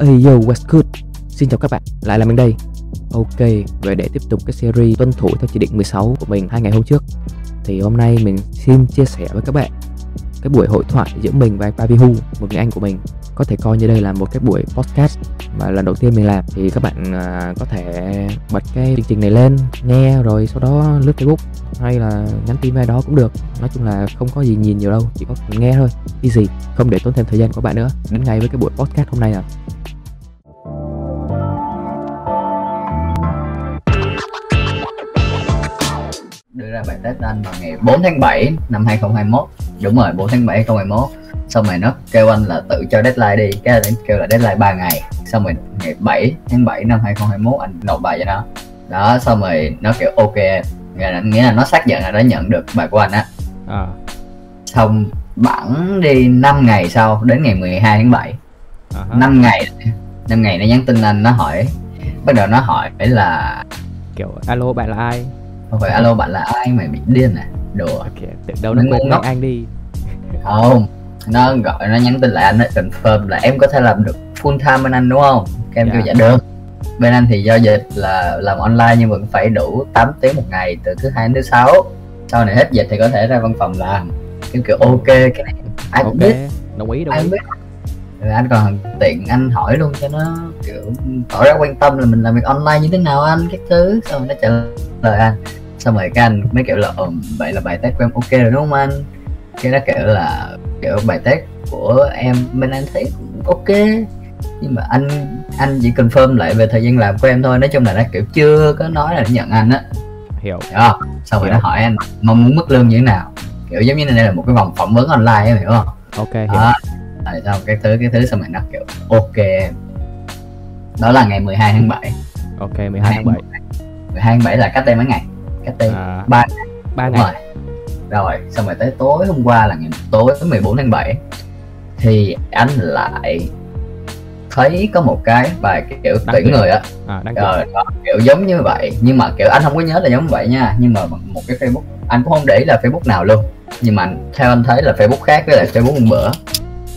Hey yo, what's good? Xin chào các bạn, lại là mình đây. Ok, vậy để tiếp tục cái series tuân thủ theo chỉ định 16 của mình 2 ngày hôm trước, thì hôm nay mình xin chia sẻ với các bạn cái buổi hội thoại giữa mình và Pavihu, một người anh của mình. Có thể coi như đây là một cái buổi podcast mà lần đầu tiên mình làm, thì các bạn có thể bật cái chương trình này lên nghe rồi sau đó lướt Facebook hay là nhắn tin với ai đó cũng được. Nói chung là không có gì nhìn nhiều đâu, chỉ có nghe thôi. Easy, không để tốn thêm thời gian của bạn nữa, đến ngay với cái buổi podcast hôm nay nào. Đưa ra bài test anh vào ngày 4 tháng 7 năm 2021. Đúng rồi, 4 tháng 7 2021. Xong rồi nó kêu anh là tự cho deadline đi. Cái anh kêu là deadline 3 ngày. Xong rồi ngày 7 tháng 7 năm 2021 anh nộp bài cho nó. Đó, xong rồi nó kiểu ok, nghĩa là nó xác nhận là nó nhận được bài của anh á. Xong bẵng đi 5 ngày sau, đến ngày 12 tháng 7 5 ngày nó nhắn tin anh, nó hỏi. Bắt đầu nó hỏi phải là kiểu alo bạn là ai? Không phải alo bạn là ai, mày bị điên à? Đùa okay, từ đâu nó quên mất anh đi. Không, nó gọi, nó nhắn tin lại anh, nó confirm là em có thể làm được full time bên anh đúng không? Cái em kêu dạ được. Bên anh thì do dịch là làm online nhưng vẫn phải đủ 8 tiếng một ngày từ thứ 2 đến thứ 6. Sau này hết dịch thì có thể ra văn phòng làm. Em kiểu ok, cái này ai cũng biết. Đồng ý. Rồi anh còn tiện anh hỏi luôn cho nó kiểu tỏ ra quan tâm là mình làm việc online như thế nào anh, các thứ. Xong rồi nó trả lời anh. Xong rồi cái anh mới kiểu là vậy là bài test của em ok rồi đúng không anh? Cái nó kiểu là kiểu bài test của em bên anh thấy cũng ok, nhưng mà anh chỉ confirm lại về thời gian làm của em thôi. Nói chung là nó kiểu chưa có nói là nhận anh á. Hiểu đó. Xong rồi nó hỏi anh mong muốn mức lương như thế nào, kiểu giống như này là một cái vòng phỏng vấn online em hiểu không? Ok hiểu đó. Rồi xong cái thứ xong rồi nó kiểu ok. Đó là ngày 12 tháng 7. Ok, 12 tháng 7. 12 tháng 7 là cách đây mấy ngày? Cách đây 3 ngày. Rồi, xong rồi tới tối hôm qua là ngày tối 14 tháng 7 thì anh lại thấy có một cái bài kiểu tuyển người á. Rồi, kiểu giống như vậy, nhưng mà kiểu anh không có nhớ là giống vậy nha, nhưng mà một cái Facebook anh cũng không để ý là Facebook nào luôn. Nhưng mà theo anh thấy là Facebook khác với lại Facebook hôm bữa.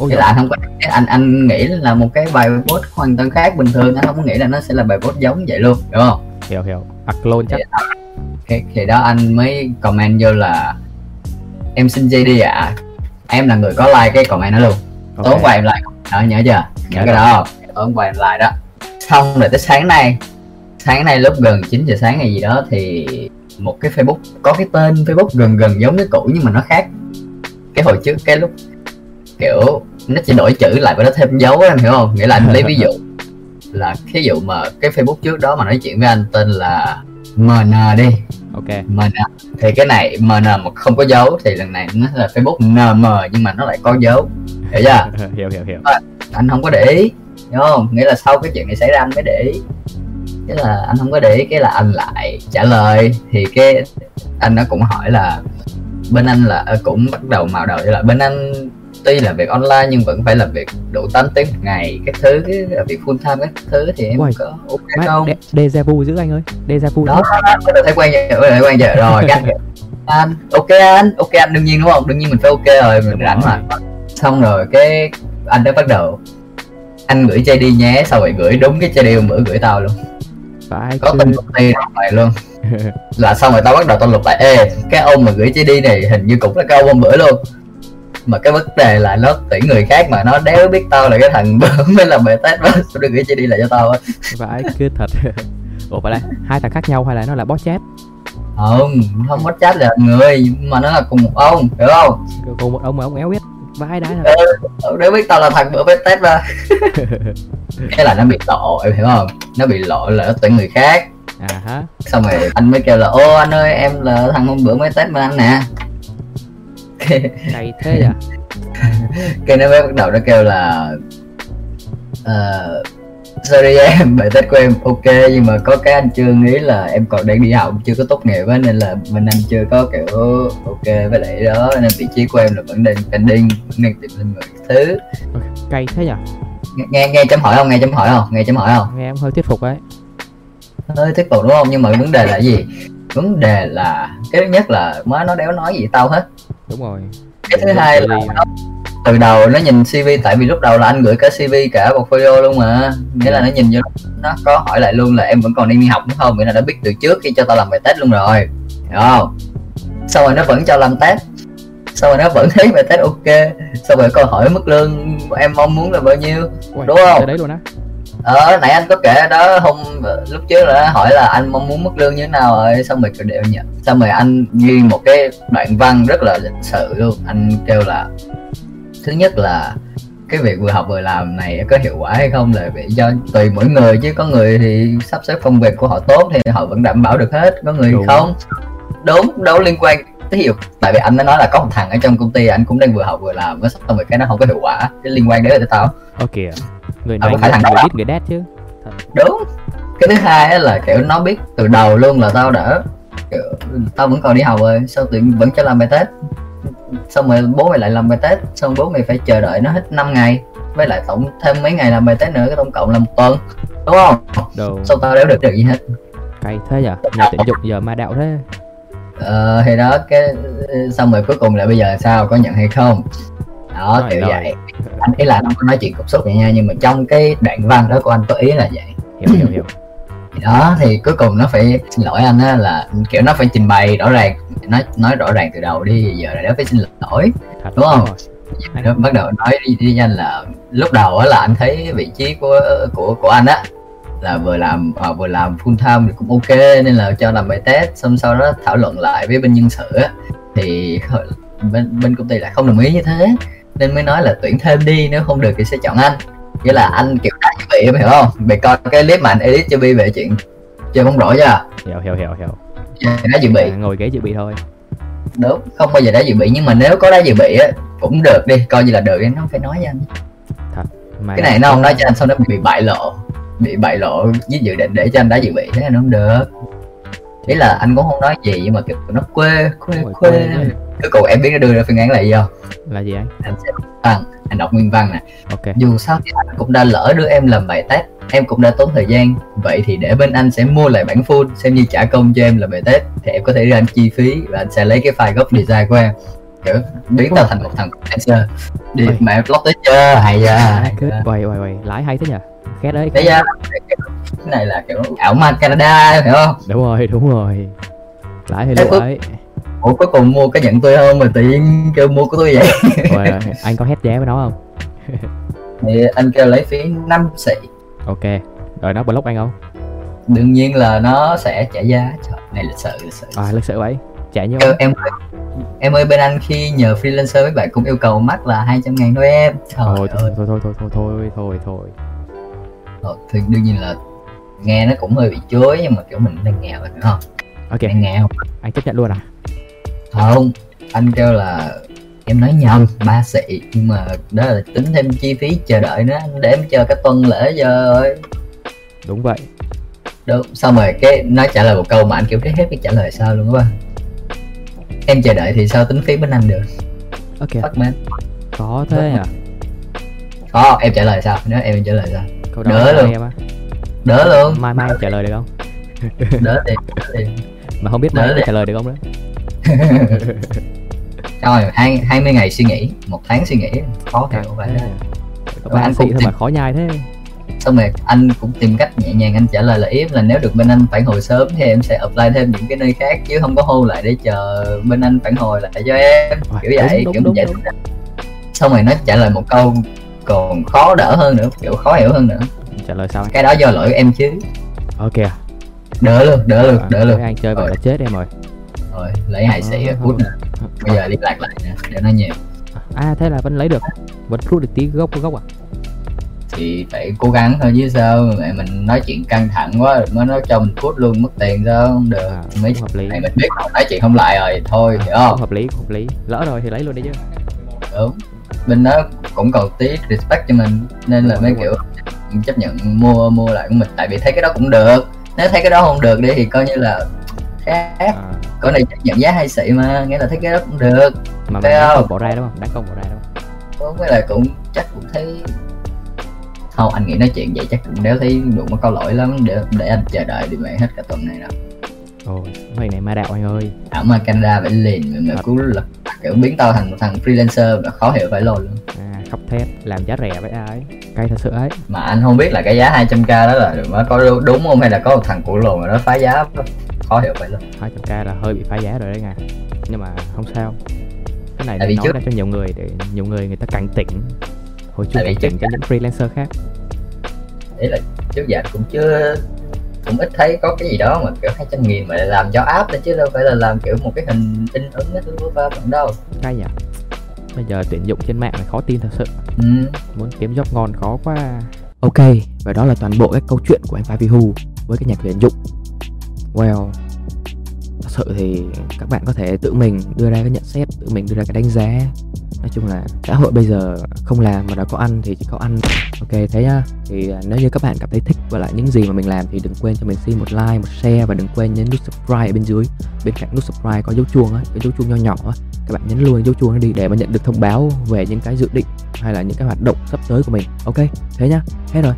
Thế là anh không có, anh nghĩ là một cái bài post hoàn toàn khác bình thường, anh không có nghĩ là nó sẽ là bài post giống vậy luôn, đúng không? Hiểu. Clone chắc. Thì đó anh mới comment vô là em xin JD ạ. Em là người có like cái comment đó luôn. Okay. Tối hôm qua em like đó, nhớ chưa? Nhớ cái đó. Tối hôm qua em like đó. Xong rồi tới sáng nay lúc gần 9 giờ sáng ngày gì đó thì một cái Facebook có cái tên Facebook gần giống cái cũ nhưng mà nó khác. Cái hồi trước cái lúc kiểu nó chỉ đổi chữ lại và nó thêm dấu em hiểu không? Nghĩa là anh lấy ví dụ là cái dụ mà cái Facebook trước đó mà nói chuyện với anh tên là MN đi. Ok. MN. Thì cái này MN mà không có dấu thì lần này nó là Facebook NM nhưng mà nó lại có dấu. Hiểu chưa? Hiểu. À, anh không có để ý, hiểu không? Nghĩa là sau cái chuyện này xảy ra anh mới để ý. Thế là anh không có để ý, cái là anh lại trả lời thì cái anh nó cũng hỏi là bên anh là cũng bắt đầu màu đầu là bên anh tuy là việc online nhưng vẫn phải làm việc đủ 8 tiếng một ngày các thứ, là việc full time các thứ thì em có ok mát, không? Deja vu giữ anh ơi, deja vu đó, thấy quen vậy rồi các anh. Ok anh đương nhiên đúng không? Đương nhiên mình phải ok rồi, mình rảnh mà. Xong rồi cái anh đã bắt đầu anh gửi JD nhé, xong rồi gửi đúng cái JD hôm bữa gửi tao luôn. Phải có tên công ty này luôn. Là xong rồi tao bắt đầu tao lục lại, ê cái ông mà gửi JD này hình như cũng là cái ông hôm bữa luôn. Mà cái vấn đề là nó tuyển người khác mà nó đéo biết tao là cái thằng bữa mới làm bài test đó, tao đừng gửi JD lại cho tao á. Vãi cứ thật. Ủa phải đây, hai thằng khác nhau hay là nó là bot chat? Không bot chat là người mà nó là cùng một ông, hiểu không? Cùng một ông mà ông éo biết. Vãi đái là. Đéo biết tao là thằng bữa bài test mà. Cái là nó bị lộ, em hiểu không? Nó bị lộ là nó tuyển người khác. Xong rồi anh mới kêu là ô anh ơi em là thằng hôm bữa mới test mà anh nè. Này thế à? Cái nó mới bắt đầu nó kêu là sorry em, bài test của em ok nhưng mà có cái anh chưa nghĩ là em còn đang đi học chưa có tốt nghiệp á, nên là mình anh chưa có kiểu ok với lại đó, nên vị trí của em là vẫn đang pending, vẫn đang tìm lên người thứ. Cay thế nhỉ? Nghe chấm hỏi không? Nghe em hơi thuyết phục đấy. Hơi thuyết phục đúng không? Nhưng mà vấn đề là gì? Vấn đề là cái thứ nhất là má nó đéo nói gì tao hết. Đúng rồi. Cái thứ hai là từ đầu nó nhìn CV, tại vì lúc đầu là anh gửi cả CV cả portfolio luôn mà, nghĩa là nó nhìn vô nó có hỏi lại luôn là em vẫn còn đi học đúng không, nghĩa là đã biết từ trước khi cho tao làm bài test luôn rồi, hiểu không? Xong rồi nó vẫn cho làm test, xong rồi nó vẫn thấy bài test ok, xong rồi câu hỏi mức lương em mong muốn là bao nhiêu, đúng không? Đấy luôn á. Nãy anh có kể đó, hôm lúc trước là hỏi là anh mong muốn mức lương như thế nào rồi, xong rồi đều nhận, xong rồi anh ghi một cái đoạn văn rất là lịch sự luôn, anh kêu là thứ nhất là cái việc vừa học vừa làm này có hiệu quả hay không là bị do tùy mỗi người, chứ có người thì sắp xếp công việc của họ tốt thì họ vẫn đảm bảo được hết, có người đúng không, đúng đâu liên quan tới hiệu. Tại vì anh đã nói là có một thằng ở trong công ty anh cũng đang vừa học vừa làm, xong rồi cái nó không có hiệu quả, cái liên quan đến là tao ok à. Người nói phải thằng biết người đét chứ. Thật. Đúng. Cái thứ hai là kiểu nó biết từ đầu luôn là tao đã kiểu, tao vẫn còn đi học rồi, sao tự vẫn cho làm bài test, xong rồi bố mày lại làm bài test, xong bố mày phải chờ đợi nó hết 5 ngày với lại tổng thêm mấy ngày làm bài test nữa, cái tổng cộng là 1 tuần, đúng không? Đúng. Sao tao đéo được gì hết. Cày thế giờ, nhà tình dục giờ ma đạo thế. Thì đó, cái xong rồi cuối cùng là bây giờ sao, có nhận hay không? Đó, nói kiểu vậy. Anh ý là nó nói chuyện cục xúc vậy nha, nhưng mà trong cái đoạn văn đó của anh có ý là vậy. Hiểu. Đó, thì cuối cùng nó phải xin lỗi anh á, là kiểu nó phải trình bày rõ ràng, nói rõ ràng từ đầu đi, giờ là nó phải xin lỗi, đúng không? Nó bắt đầu nói đi nhanh là lúc đầu á là anh thấy vị trí của anh á là vừa làm full time thì cũng ok, nên là cho làm bài test, xong sau đó thảo luận lại với bên nhân sự á, thì bên công ty lại không đồng ý như thế, nên mới nói là tuyển thêm đi, nếu không được thì sẽ chọn anh. Nghĩa là anh kiểu đá như vậy, em hiểu không? Mày coi cái clip mà anh edit cho Bi về chuyện chơi bóng rổ chưa? Hiểu. Đá dự bị. Ngồi ghế dự bị thôi. Đúng, không bao giờ đá dự bị, nhưng mà nếu có đá dự bị á cũng được đi, coi như là được, nó không phải nói với anh. Thật. Mà cái này nó không nói cho anh, xong nó bị bại lộ với dự định để cho anh đá dự bị, thế là nó không được. Ý là anh cũng không nói gì, nhưng mà kiểu nó quê. Cuối cùng em biết nó đưa ra phương án là gì không? Là gì anh? Anh sẽ đọc văn, anh đọc nguyên văn nè. Ok. Dù sao thì anh cũng đã lỡ đưa em làm bài test, em cũng đã tốn thời gian, vậy thì để bên anh sẽ mua lại bản full, xem như trả công cho em làm bài test, thì em có thể đưa anh chi phí và anh sẽ lấy cái file gốc design của em, kiểu biến tao thành một thằng freelancer. Đi mà em lót tới chưa? Hay à? Quay lái hay thế nhỉ? Ghét đấy. Đấy ra. Cái này là kiểu ảo man Canada, hiểu không? Đúng rồi. Lái hay lỗ ấy. Ủa cuối cùng mua cái nhận tôi hơn mà tự nhiên kêu mua của tôi vậy. Rồi, anh có hét giá với nó không? Thì anh kêu lấy phí 5 xị. Ok, rồi nó block anh không? Đương nhiên là nó sẽ trả giá. Trời, này lịch sự. Lịch sự vậy? Trả nhiêu? Kêu em ơi bên anh khi nhờ freelancer với bạn cũng yêu cầu max là 200.000 thôi em. Thôi. Thì đương nhiên là nghe nó cũng hơi bị chuối, nhưng mà kiểu mình đang nghèo rồi đúng không? Ok. Đang nghèo. Anh chấp nhận luôn à? Không, anh kêu là em nói nhầm 3 xị, nhưng mà đó là tính thêm chi phí chờ đợi nó, để em chờ cả tuần lễ giờ rồi. Đúng vậy. Đúng, xong rồi cái nó trả lời một câu mà anh kiểu cái hết cái trả lời sao luôn á. Em chờ đợi thì sao tính phí bên anh được? Ok. Có thế à? Có, em trả lời sao? Nếu em trả lời sao? Câu đó đỡ luôn em á. Đỡ luôn. Mai em trả lời được không? Đỡ đi. Mà không biết mai có trả lời được không đó. Rồi 20 ngày suy nghĩ, 1 tháng suy nghĩ, khó theo vậy. Mà anh cũng mà khó nhai thế. Xong rồi anh cũng tìm cách nhẹ nhàng, anh trả lời là ý là nếu được bên anh phản hồi sớm thì em sẽ apply thêm những cái nơi khác, chứ không có hô lại để chờ bên anh phản hồi lại cho em. Kiểu vậy, kiểu vậy. Xong rồi nó trả lời một câu còn khó đỡ hơn nữa, kiểu khó hiểu hơn nữa. Trả lời sao? Cái đó do lỗi của em chứ. Ok. Đỡ luôn. Anh chơi vậy là chết em rồi. Rồi, lấy 2 xị cút nè. Bây giờ liên lạc lại nè, để nó nhiều. À thế là vẫn lấy được, vẫn rút được tí gốc à? Thì phải cố gắng thôi chứ sao, mẹ mình nói chuyện căng thẳng quá mới nó cho mình cút luôn, mất tiền sao không được. Mấy hợp lý. Này mình biết rồi, nói chuyện không lại rồi, thôi hiểu không? Hợp lý, lỡ rồi thì lấy luôn đi chứ. Đúng, bên đó cũng còn tí respect cho mình, nên là mấy kiểu chấp nhận mua lại của mình. Tại vì thấy cái đó cũng được, nếu thấy cái đó không được đi thì coi như là khác. Cỡ này nhận giá 2 xị mà, nghĩa là thấy cái đó cũng được. Mà thấy không? Bỏ ra đúng không? Đáng công bỏ ra đúng không? Có với lại cũng chắc cũng thấy. Không, anh nghĩ nói chuyện vậy chắc cũng đéo thấy đụng có câu lỗi lắm, để anh chờ đợi đi mẹ hết cả tuần này đâu. Ôi, mày này ma đạo anh ơi. Ở mà Canada phải liền, mày cứu lực kiểu biến tao thành một thằng freelancer và khó hiểu phải lồn luôn. Khóc thét làm giá rẻ với ai cay thật sự ấy. Mà anh không biết là cái giá 200k đó là có đúng không, hay là có một thằng của lồn mà nó phá giá đó. Khó hiểu vậy luôn. 200k là hơi bị phá giá rồi đấy nha, nhưng mà không sao, cái này để nói trước ra cho nhiều người để nhiều người người ta cảnh tỉnh, hồi trước cảnh tỉnh cho những freelancer khác. Đấy là trước giờ cũng chưa cũng ít thấy có cái gì đó mà kiểu 200.000 mà làm cho app đấy, chứ đâu phải là làm kiểu một cái hình in ứng cái thứ ba bằng đâu. Hay nhỉ, bây giờ tuyển dụng trên mạng là khó tin thật sự. Muốn kiếm job ngon khó quá. Ok, và đó là toàn bộ các câu chuyện của anh Pavihu với cái nhà tuyển dụng. Well, thật sự thì các bạn có thể tự mình đưa ra cái nhận xét, tự mình đưa ra cái đánh giá. Nói chung là xã hội bây giờ không làm mà đã có ăn thì chỉ có ăn. Ok thế nhá. Thì nếu như các bạn cảm thấy thích và lại những gì mà mình làm thì đừng quên cho mình xin một like, một share, và đừng quên nhấn nút subscribe ở bên dưới. Bên cạnh nút subscribe có dấu chuông á, cái dấu chuông nho nhỏ á, các bạn nhấn luôn dấu chuông đi để mà nhận được thông báo về những cái dự định hay là những cái hoạt động sắp tới của mình. Ok thế nhá, hết rồi.